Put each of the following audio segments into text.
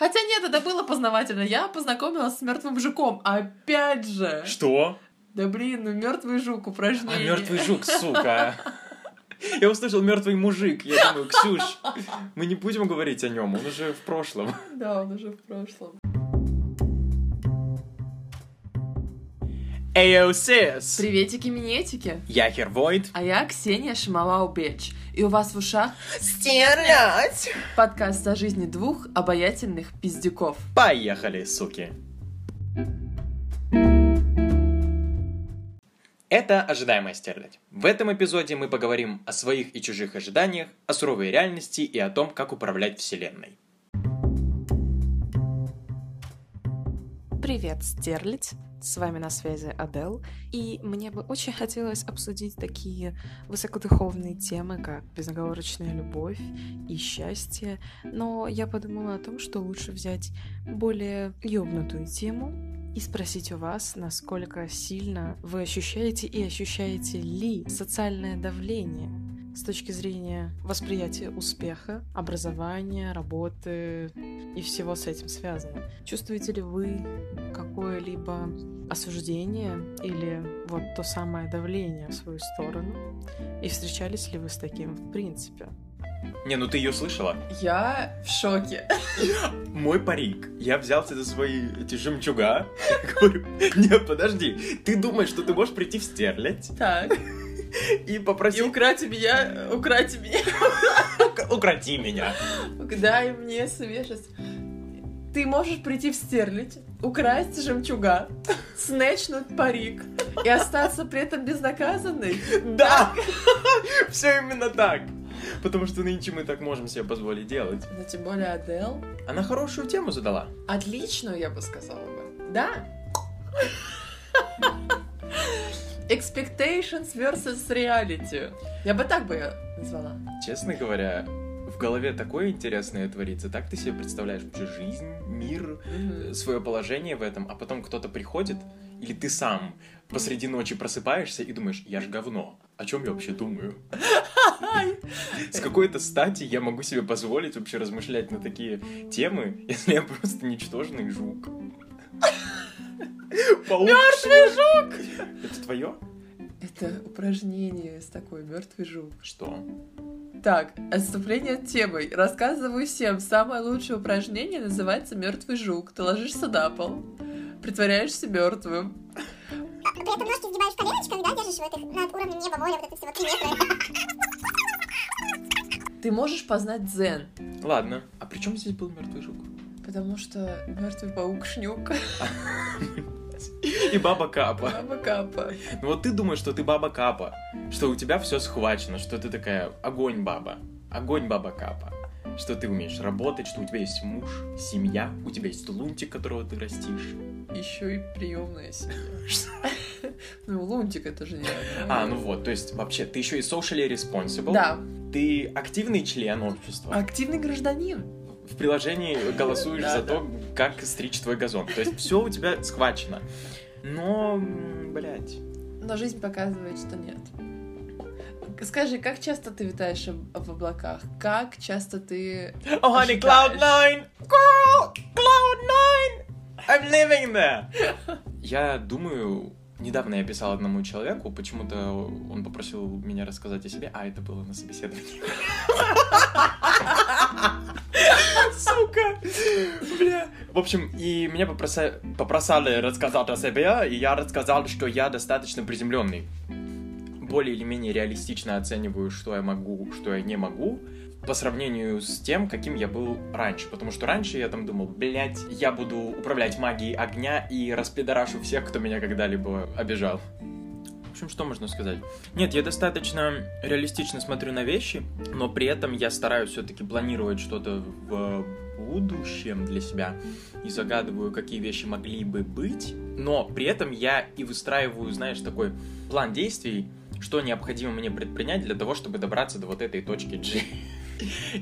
Хотя нет, это было познавательно. Я познакомилась с мертвым жуком. Опять же. Что? Да блин, ну мертвый жук, упражнение. А мертвый жук, сука. Я услышал мертвый мужик. Я думаю, Ксюш, мы не будем говорить о нем. Он уже в прошлом. Да, он уже в прошлом. Эйо, сис! Приветики-минетики! Я Herr Void. А я Ксения Шмалау-Бич. И у вас в ушах... Стерлядь! Подкаст о жизни двух обаятельных пиздюков. Поехали, суки! Это ожидаемая стерлядь. В этом эпизоде мы поговорим о своих и чужих ожиданиях, о суровой реальности и о том, как управлять вселенной. Привет, стерлядь! С вами на связи Адель, и мне бы очень хотелось обсудить такие высокодуховные темы, как безоговорочная любовь и счастье, но я подумала о том, что лучше взять более ёбнутую тему и спросить у вас, насколько сильно вы ощущаете и ощущаете ли социальное давление с точки зрения восприятия успеха, образования, работы и всего с этим связанного. Чувствуете ли вы какое-либо осуждение или вот то самое давление в свою сторону? И встречались ли вы с таким в принципе? Не, ну ты ее слышала? Я в шоке. Мой парик. Я взялся за свои эти жемчуга. Говорю, нет, подожди. Ты думаешь, что ты можешь прийти в стерлядь? Так. И попросил... И украти меня. Дай мне свежесть. Ты можешь прийти в стерлядь, украсть жемчуга, снэчнуть парик и остаться при этом безнаказанной? Да! Все именно так. Потому что нынче мы так можем себе позволить делать. Но тем более Адель. Она хорошую тему задала. Отличную, я бы сказала бы. Да. Expectations versus reality. Я бы так бы ее назвала. Честно говоря, в голове такое интересное творится. Так ты себе представляешь вообще жизнь, мир, свое положение в этом, а потом кто-то приходит, или ты сам посреди ночи просыпаешься и думаешь, я ж говно. О чем я вообще думаю? С какой-то стати я могу себе позволить вообще размышлять на такие темы, если я просто ничтожный жук. Мертвый жук! Это твое? Это упражнение с такой мертвый жук. Что? Так, отступление от темы. Рассказываю всем, самое лучшее упражнение называется мертвый жук. Ты ложишься на пол, притворяешься мертвым. При этом ножки сгибаешь коленочками, да, держишь вот их над уровнем неба, моря, вот это все вот 3 метра. Ты можешь познать дзен. Ладно, а при чем здесь был мертвый жук? Потому что мертвый паук-шнюк. И баба Капа. Баба Капа. Ну вот ты думаешь, что ты баба Капа, что у тебя все схвачено, что ты такая огонь баба Капа, что ты умеешь работать, что у тебя есть муж, семья, у тебя есть лунтик, которого ты растишь. Еще и приемная семья. Ну лунтик это же не. А, ну вот, то есть вообще ты еще и socially responsible. Да. Ты активный член общества. Активный гражданин. В приложении голосуешь за то, как стричь твой газон. То есть все у тебя схвачено. Но, блядь. Но жизнь показывает, что нет. Скажи, как часто ты витаешь в облаках? Как часто ты... Oh, honey, Cloud 9! Girl! Cloud 9! I'm living there! Я думаю... Недавно я писал одному человеку, почему-то он попросил меня рассказать о себе. А, это было на собеседовании. Сука! Бля. В общем, и меня попросали рассказать о себе, и я рассказал, что я достаточно приземленный. Более или менее реалистично оцениваю, что я могу, что я не могу, по сравнению с тем, каким я был раньше. Потому что раньше я там думал, блять, я буду управлять магией огня и распидорашу всех, кто меня когда-либо обижал. В общем, что можно сказать? Нет, я достаточно реалистично смотрю на вещи, но при этом я стараюсь все-таки планировать что-то в будущем для себя и загадываю, какие вещи могли бы быть, но при этом я и выстраиваю, знаешь, такой план действий, что необходимо мне предпринять для того, чтобы добраться до вот этой точки G.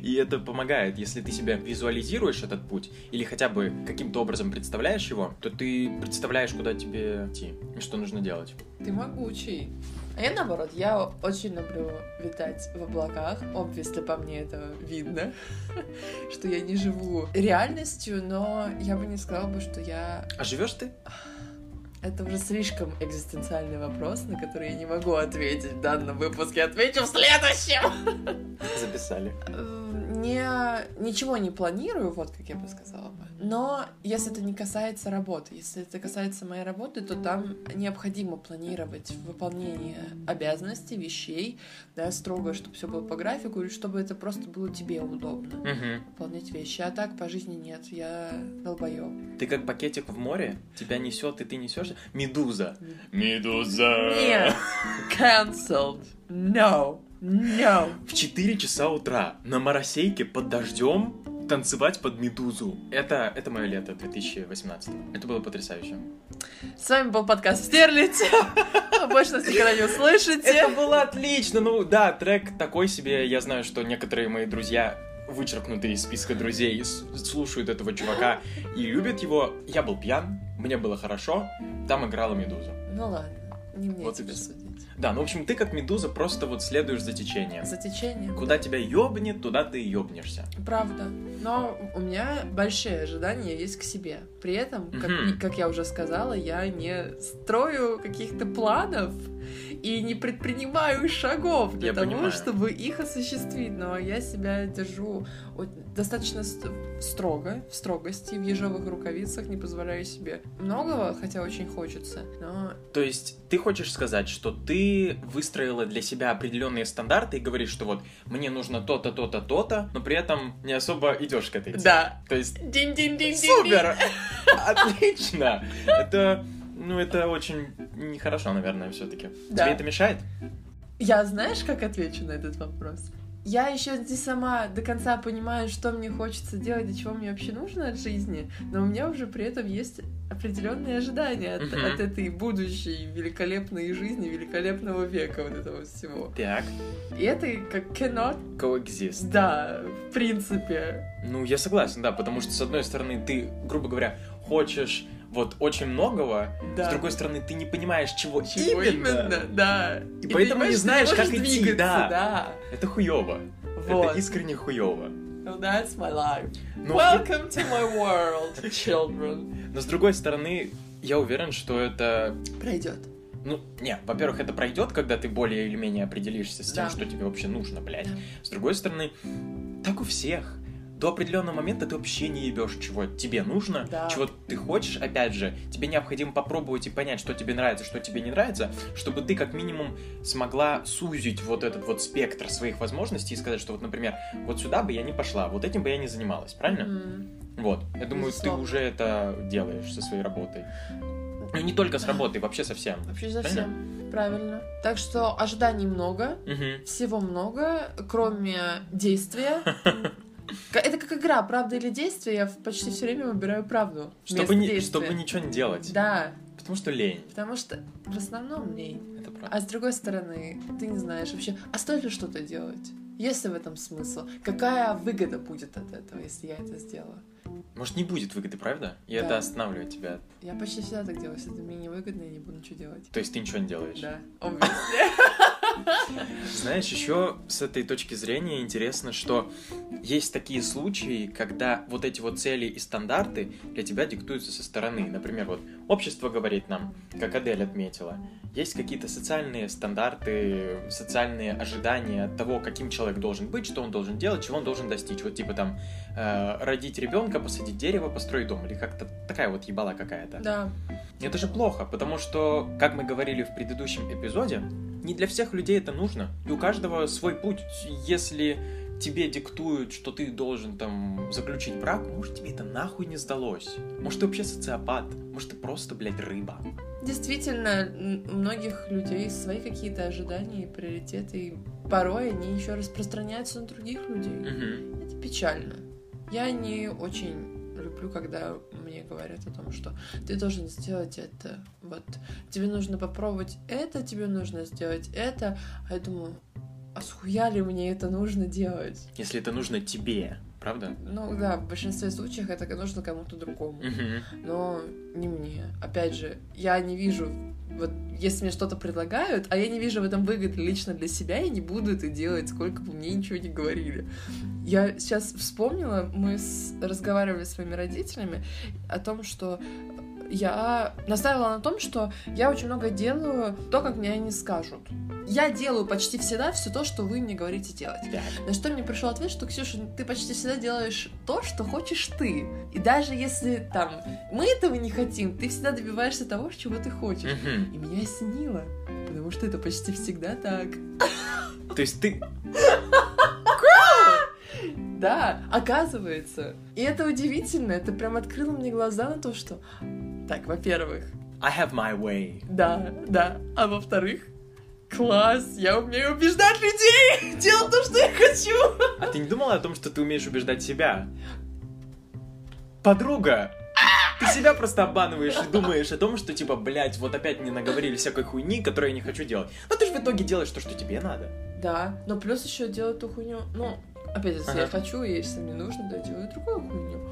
И это помогает. Если ты себя визуализируешь этот путь, или хотя бы каким-то образом представляешь его, то ты представляешь, куда тебе идти, что нужно делать. Ты могучий. А я наоборот, я очень люблю витать в облаках, obviously по мне это видно, что я не живу реальностью, но я бы не сказала бы, что я... А живешь ты? Это уже слишком экзистенциальный вопрос, на который я не могу ответить в данном выпуске. Отвечу в следующем! Записали. Ничего не планирую, вот как я бы сказала. Но если это не касается работы, если это касается моей работы, то там необходимо планировать выполнение обязанностей, вещей, да, строго, чтобы все было по графику, или чтобы это просто было тебе удобно выполнять вещи. А так по жизни нет, я долбоёб. Ты как пакетик в море, тебя несет, и ты несешься. Медуза. Медуза. Нет. Cancelled. No. No. В 4 часа утра на Моросейке под дождем танцевать под Медузу. Это мое лето 2018. Это было потрясающе. С вами был подкаст «Стерлядь». Больше нас никогда не услышите. Это было отлично. Ну да, трек такой себе. Я знаю, что некоторые мои друзья, вычеркнутые из списка друзей, слушают этого чувака и любят его. Я был пьян, мне было хорошо. Там играла Медуза. Ну ладно, не мне тебя судить. Да, ну в общем, ты как медуза просто вот следуешь за течением. За течением. Куда тебя ёбнет, туда ты ёбнешься. Правда. Но у меня большие ожидания есть к себе. При этом, как я уже сказала, я не строю каких-то планов и не предпринимаю шагов для того, чтобы их осуществить. Но я себя держу достаточно строго, в строгости, в ежовых рукавицах, не позволяю себе многого, хотя очень хочется. Но... То есть ты хочешь сказать, что ты выстроила для себя определенные стандарты и говоришь, что вот мне нужно то-то, то-то, то-то, но при этом не особо идешь к этой цели. Да. То есть... Динь-динь-динь-динь. Супер! Отлично! Это очень нехорошо, наверное, все-таки. Да. Тебе это мешает? Я знаешь, как отвечу на этот вопрос? Я еще здесь сама до конца понимаю, что мне хочется делать и чего мне вообще нужно от жизни, но у меня уже при этом есть определенные ожидания от этой будущей великолепной жизни, великолепного века, вот этого всего. Так. И это как cannot coexist. Да, в принципе. Ну, я согласен, да, потому что, с одной стороны, ты, грубо говоря, хочешь... Вот очень многого, да. С другой стороны, ты не понимаешь, чего именно, да. И поэтому не знаешь, как идти, да. Это хуёво, вот. Это искренне хуёво. So that's my life. Welcome to my world, children. Но с другой стороны, я уверен, что это... Пройдёт. Ну, не, во-первых, это пройдет, когда ты более или менее определишься с тем, да. Что тебе вообще нужно, блядь. С другой стороны, так у всех. До определенного момента ты вообще не ебешь, чего тебе нужно, да. Чего ты хочешь. Опять же, тебе необходимо попробовать и понять, что тебе нравится, что тебе не нравится, чтобы ты как минимум смогла сузить вот этот вот спектр своих возможностей и сказать, что вот, например, вот сюда бы я не пошла, вот этим бы я не занималась, правильно? Вот, я думаю, ты уже это делаешь со своей работой. Ну, не только с работой, вообще со всем. Вообще со всем, правильно. Так что ожиданий много, всего много, кроме действия. Это как игра, правда или действие, я почти все время выбираю правду. Чтобы ничего не делать. Да. Потому что лень. Потому что в основном лень. Это правда. А с другой стороны, ты не знаешь вообще, а стоит ли что-то делать? Есть ли в этом смысл? Какая выгода будет от этого, если я это сделаю? Может, не будет выгоды, правда? И да. Это останавливает тебя. Я почти всегда так делаю. Если это мне невыгодно, я не буду ничего делать. То есть ты ничего не делаешь? Да. Знаешь, еще с этой точки зрения интересно, что есть такие случаи, когда вот эти вот цели и стандарты для тебя диктуются со стороны. Например, вот общество говорит нам, как Адель отметила, есть какие-то социальные стандарты, социальные ожидания от того, каким человек должен быть, что он должен делать, чего он должен достичь. Вот типа там родить ребенка, посадить дерево, построить дом, или как-то такая вот ебала какая-то. Да. Это же плохо, потому что, как мы говорили в предыдущем эпизоде, не для всех людей это нужно. И у каждого свой путь. Если тебе диктуют, что ты должен там заключить брак, может, тебе это нахуй не сдалось. Может, ты вообще социопат. Может, ты просто, блядь, рыба. Действительно, у многих людей свои какие-то ожидания и приоритеты. И порой они еще распространяются на других людей. Это печально. Я не очень... люблю, когда мне говорят о том, что ты должен сделать это, вот, тебе нужно попробовать это, тебе нужно сделать это, а я думаю, а схуя ли мне это нужно делать? Если это нужно тебе, правда? Ну да, в большинстве случаев это нужно кому-то другому, но не мне. Опять же, я не вижу, вот если мне что-то предлагают, а я не вижу в этом выгоды лично для себя, я не буду это делать, сколько бы мне ничего не говорили. Я сейчас вспомнила, мы разговаривали с моими родителями о том, что я настаивала на том, что я очень много делаю то, как мне они скажут. Я делаю почти всегда все то, что вы мне говорите делать. Да. На что мне пришел ответ, что, Ксюша, ты почти всегда делаешь то, что хочешь ты. И даже если там мы этого не хотим, ты всегда добиваешься того, чего ты хочешь. Угу. И меня осенило, потому что это почти всегда так. То есть ты... Да, оказывается. И это удивительно, это прям открыло мне глаза на то, что... Так, во-первых... I have my way. Да, да. А во-вторых... Класс, я умею убеждать людей делать то, что я хочу. А ты не думала о том, что ты умеешь убеждать себя? Подруга, ты себя просто обманываешь и думаешь о том, что типа, блять, вот опять мне наговорили всякой хуйни, которую я не хочу делать. Но ты же в итоге делаешь то, что тебе надо. Да, но плюс еще делать ту хуйню. Ну, опять, если я хочу, и если мне нужно, то я делаю другую хуйню.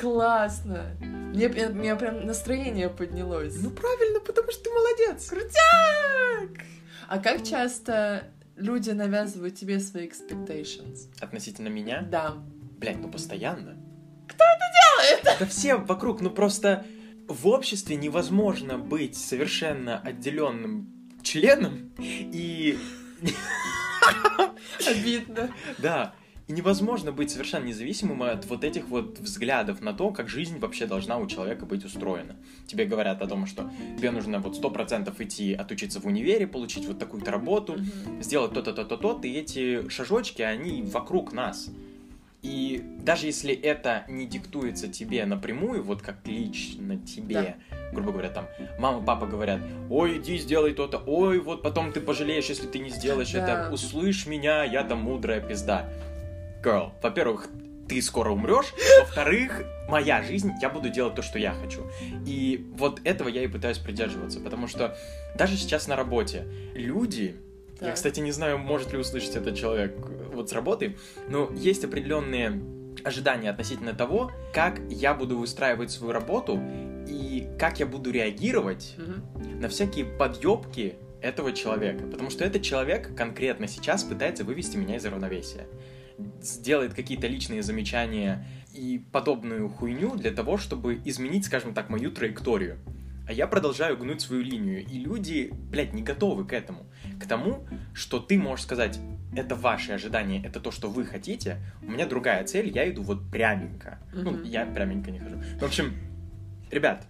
Классно! Мне прям настроение поднялось. Ну правильно, потому что ты молодец! Крутяк! А как часто люди навязывают тебе свои expectations? Относительно меня? Да. Блять, ну постоянно. Кто это делает? Да все вокруг, ну просто в обществе невозможно быть совершенно отделенным членом и... Обидно. Да. И невозможно быть совершенно независимым от вот этих вот взглядов на то, как жизнь вообще должна у человека быть устроена. Тебе говорят о том, что тебе нужно вот 100% идти отучиться в универе, получить вот такую-то работу, сделать то-то, то-то, то-то, и эти шажочки, они вокруг нас. И даже если это не диктуется тебе напрямую, вот как лично тебе, да. Грубо говоря, там мама, папа говорят, ой, иди сделай то-то, ой, вот потом ты пожалеешь, если ты не сделаешь это, услышь меня, я там мудрая пизда. Girl, во-первых, ты скоро умрешь, во-вторых, моя жизнь, я буду делать то, что я хочу. И вот этого я и пытаюсь придерживаться, потому что даже сейчас на работе люди... Так. Я, кстати, не знаю, может ли услышать этот человек вот с работы, но есть определенные ожидания относительно того, как я буду выстраивать свою работу и как я буду реагировать на всякие подъебки этого человека, потому что этот человек конкретно сейчас пытается вывести меня из равновесия. Сделает какие-то личные замечания и подобную хуйню для того, чтобы изменить, скажем так, мою траекторию. А я продолжаю гнуть свою линию. И люди, блядь, не готовы к этому. К тому, что ты можешь сказать, это ваши ожидания, это то, что вы хотите. У меня другая цель, я иду вот пряменько. Ну, я пряменько не хожу. В общем, ребят,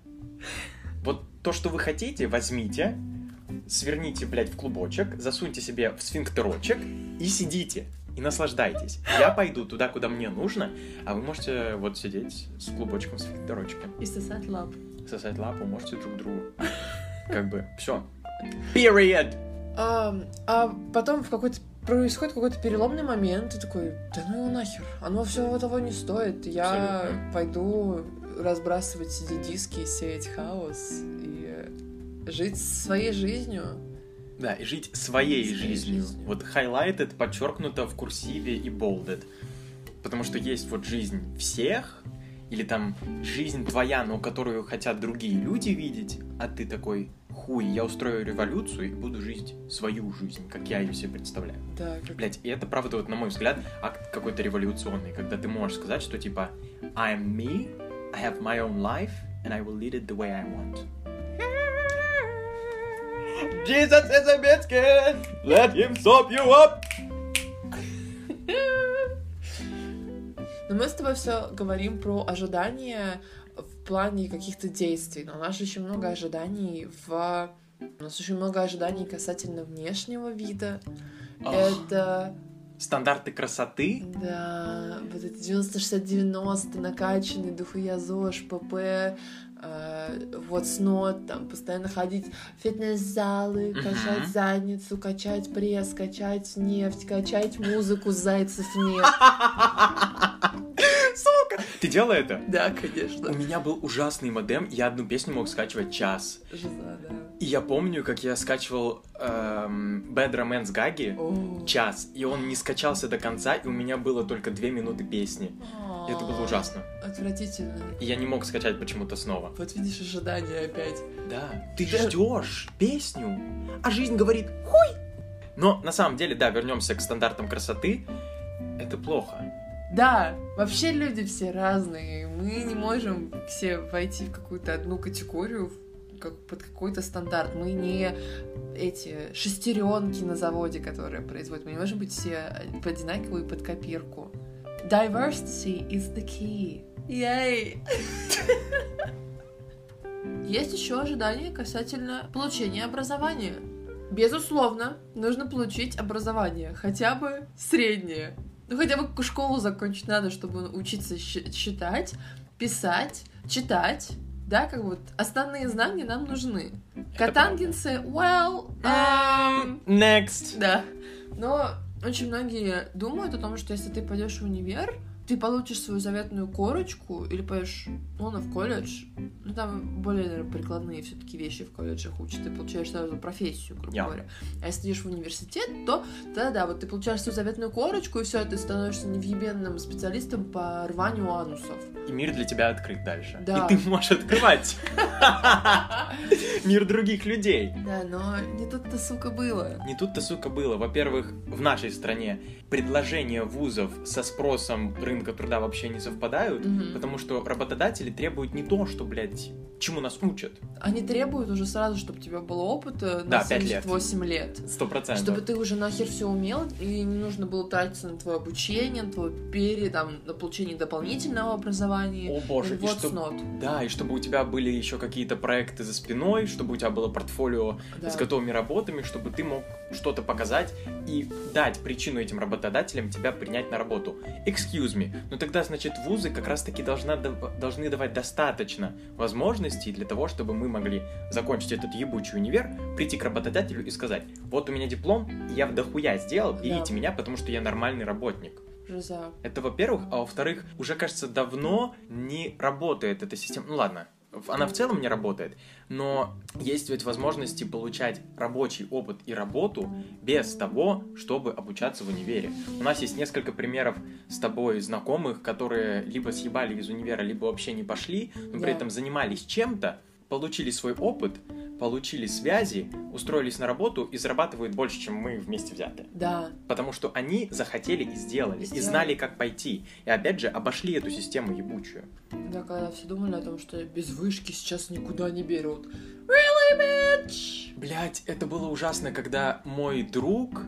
вот то, что вы хотите, возьмите, сверните, блядь, в клубочек, засуньте себе в сфинктерочек и сидите. И наслаждайтесь. Я пойду туда, куда мне нужно, а вы можете вот сидеть с клубочком, с фигурочкой. И сосать лапу. Сосать лапу можете друг другу. Как бы, все. Period! А потом в какой-то происходит какой-то переломный момент, ты такой, да ну его нахер, оно всего того не стоит, я пойду разбрасывать CD-диски, сеять хаос и жить своей жизнью. Да, и жить своей жизнью. Вот highlighted, подчеркнуто в курсиве и bolded. Потому что есть вот жизнь всех, или там жизнь твоя, но которую хотят другие люди видеть, а ты такой, хуй, я устрою революцию и буду жить свою жизнь, как я ее себе представляю. Да, как... Блять, и это, правда, вот на мой взгляд, акт какой-то революционный, когда ты можешь сказать, что типа I'm me, I have my own life, and I will lead it the way I want. Jesus is a biscuit! Let him soap you up! Но мы с тобой все говорим про ожидания в плане каких-то действий, но у нас же еще много ожиданий касательно внешнего вида. Это... Стандарты красоты. Да, вот это 90-60-90, накачанный, дохуя ЗОЖ, ПП, what's not, там, постоянно ходить в фитнес-залы, качать задницу, качать пресс, качать нефть, качать музыку, зайцев нет. Сука! Ты делала это? Да, конечно. У меня был ужасный модем, я одну песню мог скачивать час. Жиза, да. И я помню, как я скачивал Bad Romance Гаги час, и он не скачался до конца, и у меня было только 2 минуты песни. И это было ужасно. Отвратительно. И я не мог скачать почему-то снова. Вот видишь, ожидание опять. Да. Ты ждешь песню, а жизнь говорит хуй. Но на самом деле, да, вернемся к стандартам красоты. Это плохо. Да, вообще люди все разные. Мы не можем все войти в какую-то одну категорию, как под какой-то стандарт. Мы не эти шестеренки на заводе, которые производят. Мы не можем быть все одинаковые под копирку. Diversity is the key. Yay! Есть еще ожидания касательно получения образования. Безусловно, нужно получить образование, хотя бы среднее. Ну, хотя бы школу закончить надо, чтобы учиться считать, писать, читать. Да, как бы основные знания нам нужны. Катангенсы, well... next. Да. Но очень многие думают о том, что если ты пойдешь в универ, ты получишь свою заветную корочку или пойдешь, в колледж. Ну, там более, наверное, прикладные все-таки вещи в колледжах учат. Ты получаешь сразу профессию, грубо говоря. А если ты идешь в университет, то да, вот ты получаешь свою заветную корочку, и все, ты становишься невъебенным специалистом по рванию анусов. И мир для тебя открыт дальше. Да. И ты можешь открывать мир других людей. Да, но не тут-то, сука, было. Не тут-то, сука, было. Во-первых, в нашей стране предложения вузов со спросом рынка труда вообще не совпадают, потому что работодатели требуют не то, что, блядь, чему нас учат. Они требуют уже сразу, чтобы у тебя было опыта на 78 лет. 100%. Чтобы ты уже нахер все умел, и не нужно было тратиться на твое обучение, на твое на получение дополнительного образования. О боже, и чтобы у тебя были еще какие-то проекты за спиной, чтобы у тебя было портфолио с готовыми работами, чтобы ты мог что-то показать и дать причину этим работодателям тебя принять на работу. Excuse me. Но тогда, значит, вузы как раз-таки должны давать достаточно возможностей для того, чтобы мы могли закончить этот ебучий универ, прийти к работодателю и сказать: вот у меня диплом, я в дохуя сделал, берите меня, потому что я нормальный работник. Жиза. Это во-первых. А во-вторых, уже, кажется, давно не работает эта система. Ну ладно, она в целом не работает, но есть ведь возможности получать рабочий опыт и работу без того, чтобы обучаться в универе. У нас есть несколько примеров с тобой знакомых, которые либо съебали из универа, либо вообще не пошли, но при этом занимались чем-то, получили свой опыт, получили связи, устроились на работу и зарабатывают больше, чем мы вместе взяты. Да. Потому что они захотели и сделали, и знали, как пойти. И опять же, обошли эту систему ебучую. Да, когда все думали о том, что без вышки сейчас никуда не берут. Really, bitch! Блять, это было ужасно, когда мой друг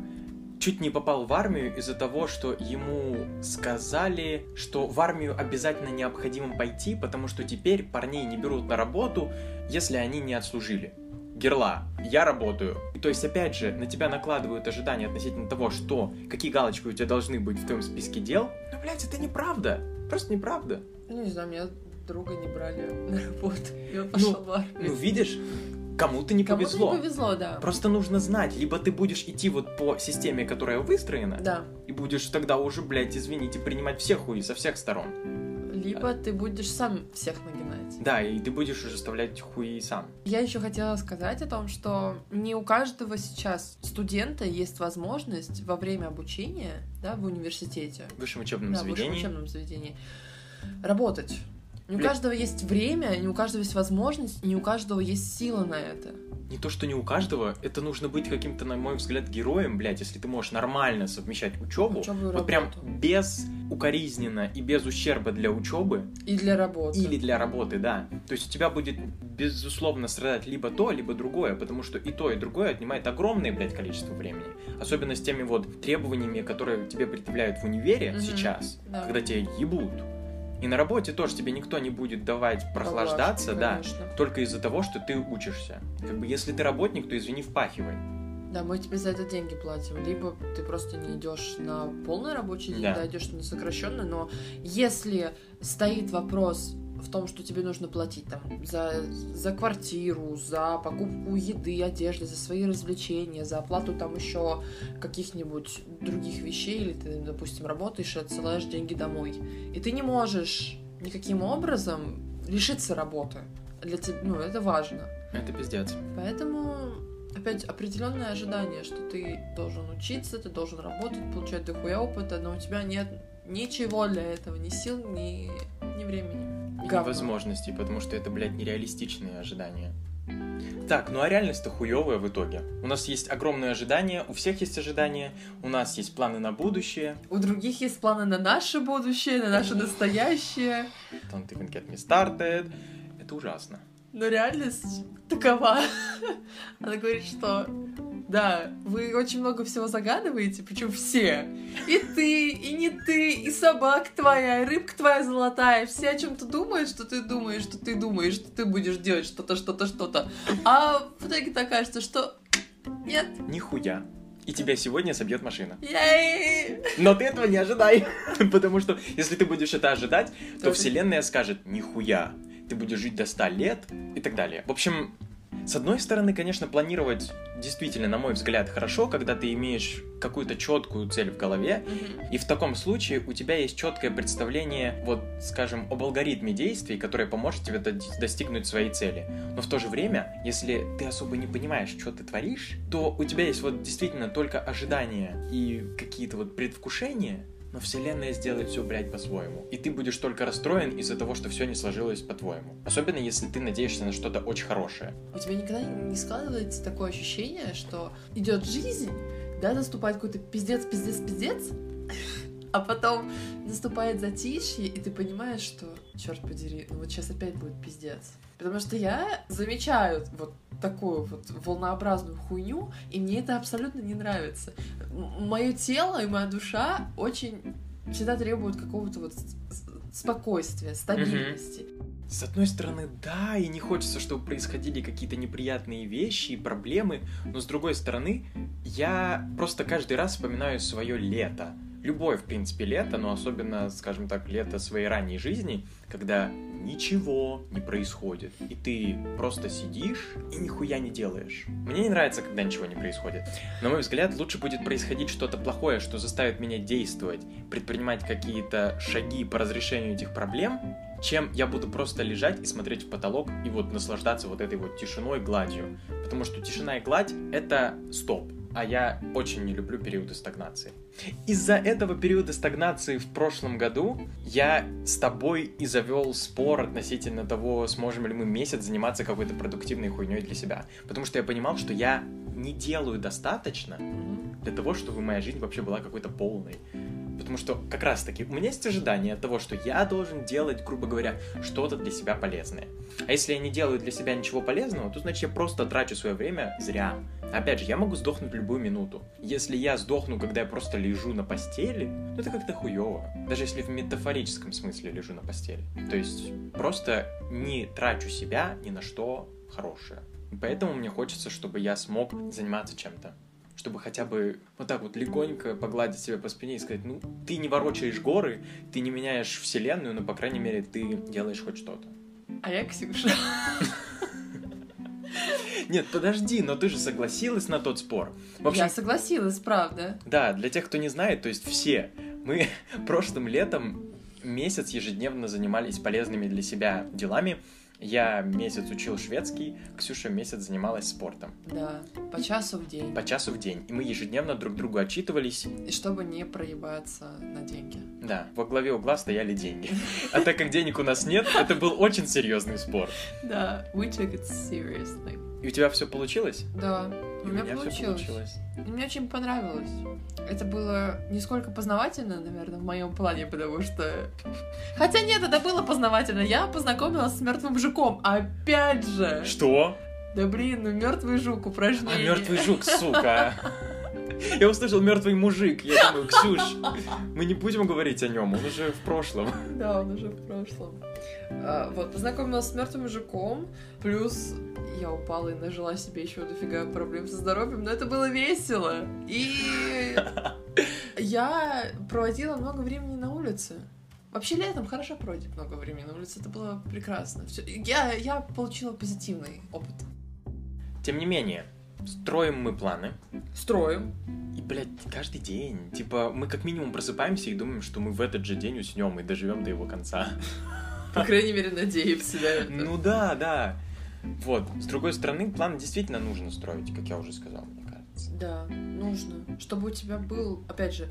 чуть не попал в армию из-за того, что ему сказали, что в армию обязательно необходимо пойти, потому что теперь парней не берут на работу, если они не отслужили. Герла, я работаю. То есть, опять же, на тебя накладывают ожидания относительно того, что какие галочки у тебя должны быть в твоем списке дел. Но, блядь, это неправда. Просто неправда. Ну, не знаю, меня друга не брали на работу. И он пошел в армию. Ну, видишь, кому-то не повезло. Кому-то не повезло, да. Просто нужно знать, либо ты будешь идти вот по системе, которая выстроена, и будешь тогда уже, блядь, извините, принимать всех хуи со всех сторон. Либо ты будешь сам всех нагинать. Да, и ты будешь уже вставлять хуи сам. Я еще хотела сказать о том, что не у каждого сейчас студента есть возможность во время обучения, в университете, в высшем учебном заведении работать. Не у каждого есть время, не у каждого есть возможность, не у каждого есть сила на это. Не то, что не у каждого, это нужно быть каким-то, на мой взгляд, героем, блядь, если ты можешь нормально совмещать учебу вот прям без укоризненно и без ущерба для учебы. И для работы. Или для работы, да. То есть у тебя будет, безусловно, страдать либо то, либо другое, потому что и то, и другое отнимает огромное, блядь, количество времени. Особенно с теми вот требованиями, которые тебе предъявляют в универе сейчас, когда тебя ебут. И на работе тоже тебе никто не будет давать прохлаждаться, только из-за того, что ты учишься. Как бы если ты работник, то, извини, впахивай. Да, мы тебе за это деньги платим. Либо ты просто не идешь на полный рабочий день, идешь на сокращенный, но если стоит вопрос в том, что тебе нужно платить там за квартиру, за покупку еды, одежды, за свои развлечения, за оплату там еще каких-нибудь других вещей, или ты, допустим, работаешь и отсылаешь деньги домой. И ты не можешь никаким образом лишиться работы. Для тебя, это важно. Это пиздец. Поэтому опять определенное ожидание, что ты должен учиться, ты должен работать, получать дохуя опыта, но у тебя нет ничего для этого, ни сил, ни времени. Ни возможностей, потому что это, блядь, нереалистичные ожидания. Так, ну а реальность-то хуёвая в итоге. У нас есть огромные ожидания, у всех есть ожидания, у нас есть планы на будущее. У других есть планы на наше будущее, на наше настоящее. Don't even get me started. Это ужасно. Но реальность такова. Она говорит, что да, вы очень много всего загадываете, причем все. И ты, и не ты, и собака твоя, и рыбка твоя золотая. Все о чем-то думают, что ты думаешь, что ты думаешь, что ты будешь делать что-то, что-то, что-то. А в итоге так кажется, что нет. Нихуя. И тебя сегодня собьет машина. Yay! Но ты этого не ожидай. Потому что если ты будешь это ожидать, то вселенная скажет нихуя. Ты будешь жить до 100 лет и так далее. В общем, с одной стороны, конечно, планировать действительно, на мой взгляд, хорошо, когда ты имеешь какую-то четкую цель в голове, и в таком случае у тебя есть четкое представление, вот, скажем, об алгоритме действий, который поможет тебе достигнуть своей цели. Но в то же время, если ты особо не понимаешь, что ты творишь, то у тебя есть вот действительно только ожидания и какие-то вот предвкушения, но вселенная сделает все, блядь, по-своему. И ты будешь только расстроен из-за того, что все не сложилось по-твоему. Особенно, если ты надеешься на что-то очень хорошее. У тебя никогда не складывается такое ощущение, что идет жизнь, да, наступает какой-то пиздец, а потом наступает затишье, и ты понимаешь, что, черт подери, вот сейчас опять будет пиздец. Потому что я замечаю вот такую вот волнообразную хуйню, и мне это абсолютно не нравится. Мое тело и моя душа очень всегда требуют какого-то вот спокойствия, стабильности. С одной стороны, да, и не хочется, чтобы происходили какие-то неприятные вещи и проблемы, но с другой стороны, я просто каждый раз вспоминаю свое лето. Любое, в принципе, лето, но особенно, скажем так, лето своей ранней жизни, когда ничего не происходит, и ты просто сидишь и нихуя не делаешь. Мне не нравится, когда ничего не происходит. На мой взгляд, лучше будет происходить что-то плохое, что заставит меня действовать, предпринимать какие-то шаги по разрешению этих проблем, чем я буду просто лежать и смотреть в потолок и вот наслаждаться вот этой вот тишиной, гладью. Потому что тишина и гладь — это стоп. А я очень не люблю периоды стагнации. Из-за этого периода стагнации в прошлом году я с тобой и завел спор относительно того, сможем ли мы месяц заниматься какой-то продуктивной хуйней для себя. Потому что я понимал, что я не делаю достаточно для того, чтобы моя жизнь вообще была какой-то полной. Потому что как раз-таки у меня есть ожидание того, что я должен делать, грубо говоря, что-то для себя полезное. А если я не делаю для себя ничего полезного, то значит я просто трачу свое время зря. Опять же, я могу сдохнуть в любую минуту. Если я сдохну, когда я просто лежу на постели, ну это как-то хуёво. Даже если в метафорическом смысле лежу на постели. То есть просто не трачу себя ни на что хорошее. Поэтому мне хочется, чтобы я смог заниматься чем-то. Чтобы хотя бы вот так вот легонько погладить себя по спине и сказать, ну, ты не ворочаешь горы, ты не меняешь вселенную, но, по крайней мере, ты делаешь хоть что-то. А я Ксюша. Нет, подожди, но ты же согласилась на тот спор. В общем, я согласилась, правда. Да, для тех, кто не знает, то есть все. Мы прошлым летом месяц ежедневно занимались полезными для себя делами. Я месяц учил шведский, Ксюша месяц занималась спортом. Да, по часу в день. По часу в день. И мы ежедневно друг другу отчитывались. И чтобы не проебаться на деньги. Да, во главе угла стояли деньги. А так как денег у нас нет, это был очень серьезный спор. Да, we took it seriously. И у тебя все получилось? Да, у меня получилось. Мне очень понравилось. Это было не сколько познавательно, наверное, в моем плане, потому что... Хотя нет, это было познавательно. Я познакомилась с мертвым жуком. Опять же! Что? Да блин, ну мертвый жук, упражнение. А мертвый жук, сука! Я услышал мертвый мужик. Я думаю, Ксюш, мы не будем говорить о нем, он уже в прошлом. Да, он уже в прошлом. Вот, познакомилась с мертвым мужиком, плюс я упала и нажила себе еще дофига проблем со здоровьем, но это было весело. И я проводила много времени на улице. Вообще летом хорошо проводить много времени на улице, это было прекрасно. Всё, я получила позитивный опыт. Тем не менее, строим мы планы. Строим. И, блядь, каждый день. Типа, мы как минимум просыпаемся и думаем, что мы в этот же день уснем и доживем до его конца. По крайней мере, надеемся, да. Ну да, да. Вот. С другой стороны, план действительно нужно строить, как я уже сказал, мне кажется. Да, нужно. Чтобы у тебя был, опять же,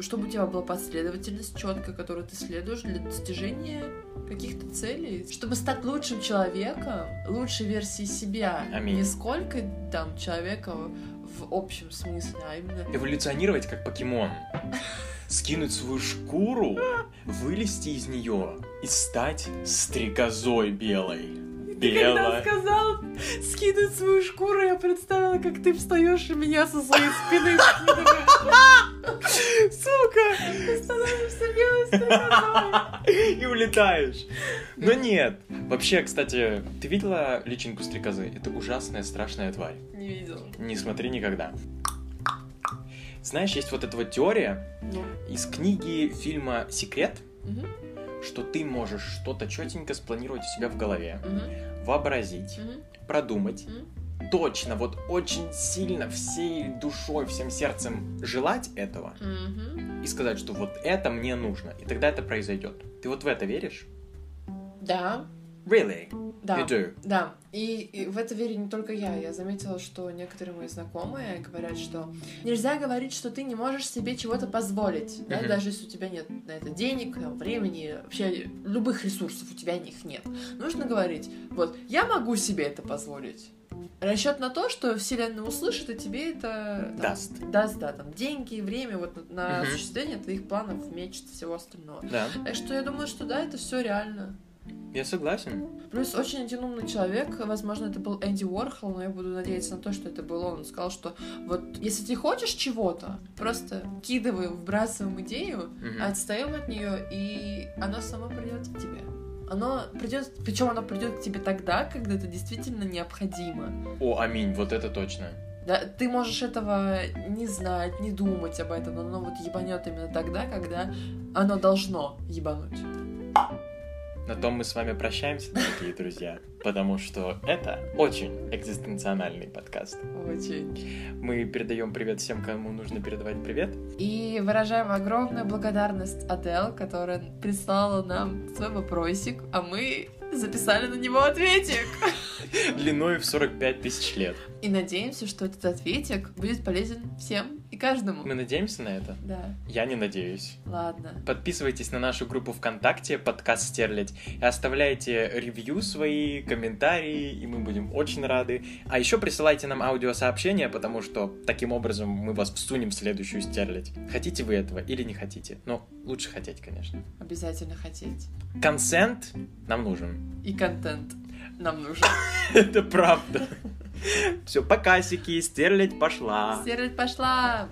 чтобы у тебя была последовательность четкая, которую ты следуешь для достижения каких-то целей. Чтобы стать лучшим человеком, лучшей версией себя. Аминь. Не сколько там человека в общем смысле, а именно... Эволюционировать как покемон. Скинуть свою шкуру, вылезти из нее и стать стрекозой белой. Белая. Когда сказал скинуть свою шкуру, я представила, как ты встаешь и меня со своей спины. Сука! Ты становишься белой стрекозой. И улетаешь. Но нет. Вообще, кстати, ты видела личинку стрекозы? Это ужасная, страшная тварь. Не видела. Не смотри никогда. Знаешь, есть вот эта вот теория из книги фильма «Секрет», что ты можешь что-то четенько спланировать у себя в голове, вообразить, продумать, точно, вот очень сильно, всей душой, всем сердцем желать этого и сказать, что вот это мне нужно, и тогда это произойдет. Ты вот в это веришь? Да. Really? Да. You do? Да. И в это верю не только я. Я заметила, что некоторые мои знакомые говорят, что нельзя говорить, что ты не можешь себе чего-то позволить, да, даже если у тебя нет на это денег, времени, вообще любых ресурсов у тебя их нет. Нужно говорить, вот, я могу себе это позволить. Расчет на то, что вселенная услышит и тебе это там, даст, да, там деньги, время вот на осуществление твоих планов, мечт, всего остального. Да. Так что я думаю, что да, это все реально. Я согласен. Плюс очень один умный человек, возможно, это был Энди Уорхол, но я буду надеяться на то, что это был он сказал, что вот если ты хочешь чего-то, просто кидываем, вбрасываем идею, отстаем от нее, и оно само придет к тебе. Оно придет к тебе тогда, когда это действительно необходимо. О, аминь, вот это точно. Да, ты можешь этого не знать, не думать об этом, но оно вот ебанет именно тогда, когда оно должно ебануть. На том мы с вами прощаемся, дорогие друзья, потому что это очень экзистенциональный подкаст. Очень. Мы передаем привет всем, кому нужно передавать привет. И выражаем огромную благодарность Адель, которая прислала нам свой вопросик, а мы записали на него ответик. Длиной в 45 тысяч лет. И надеемся, что этот ответик будет полезен всем и каждому. Мы надеемся на это? Да. Я не надеюсь. Ладно. Подписывайтесь на нашу группу ВКонтакте, подкаст «Стерлядь», и оставляйте ревью свои, комментарии, и мы будем очень рады. А еще присылайте нам аудиосообщения, потому что таким образом мы вас всунем в следующую «Стерлядь». Хотите вы этого или не хотите? Но лучше хотеть, конечно. Обязательно хотеть. Консент нам нужен. И контент нам нужен. Это правда. Все, покасики, стерлядь пошла.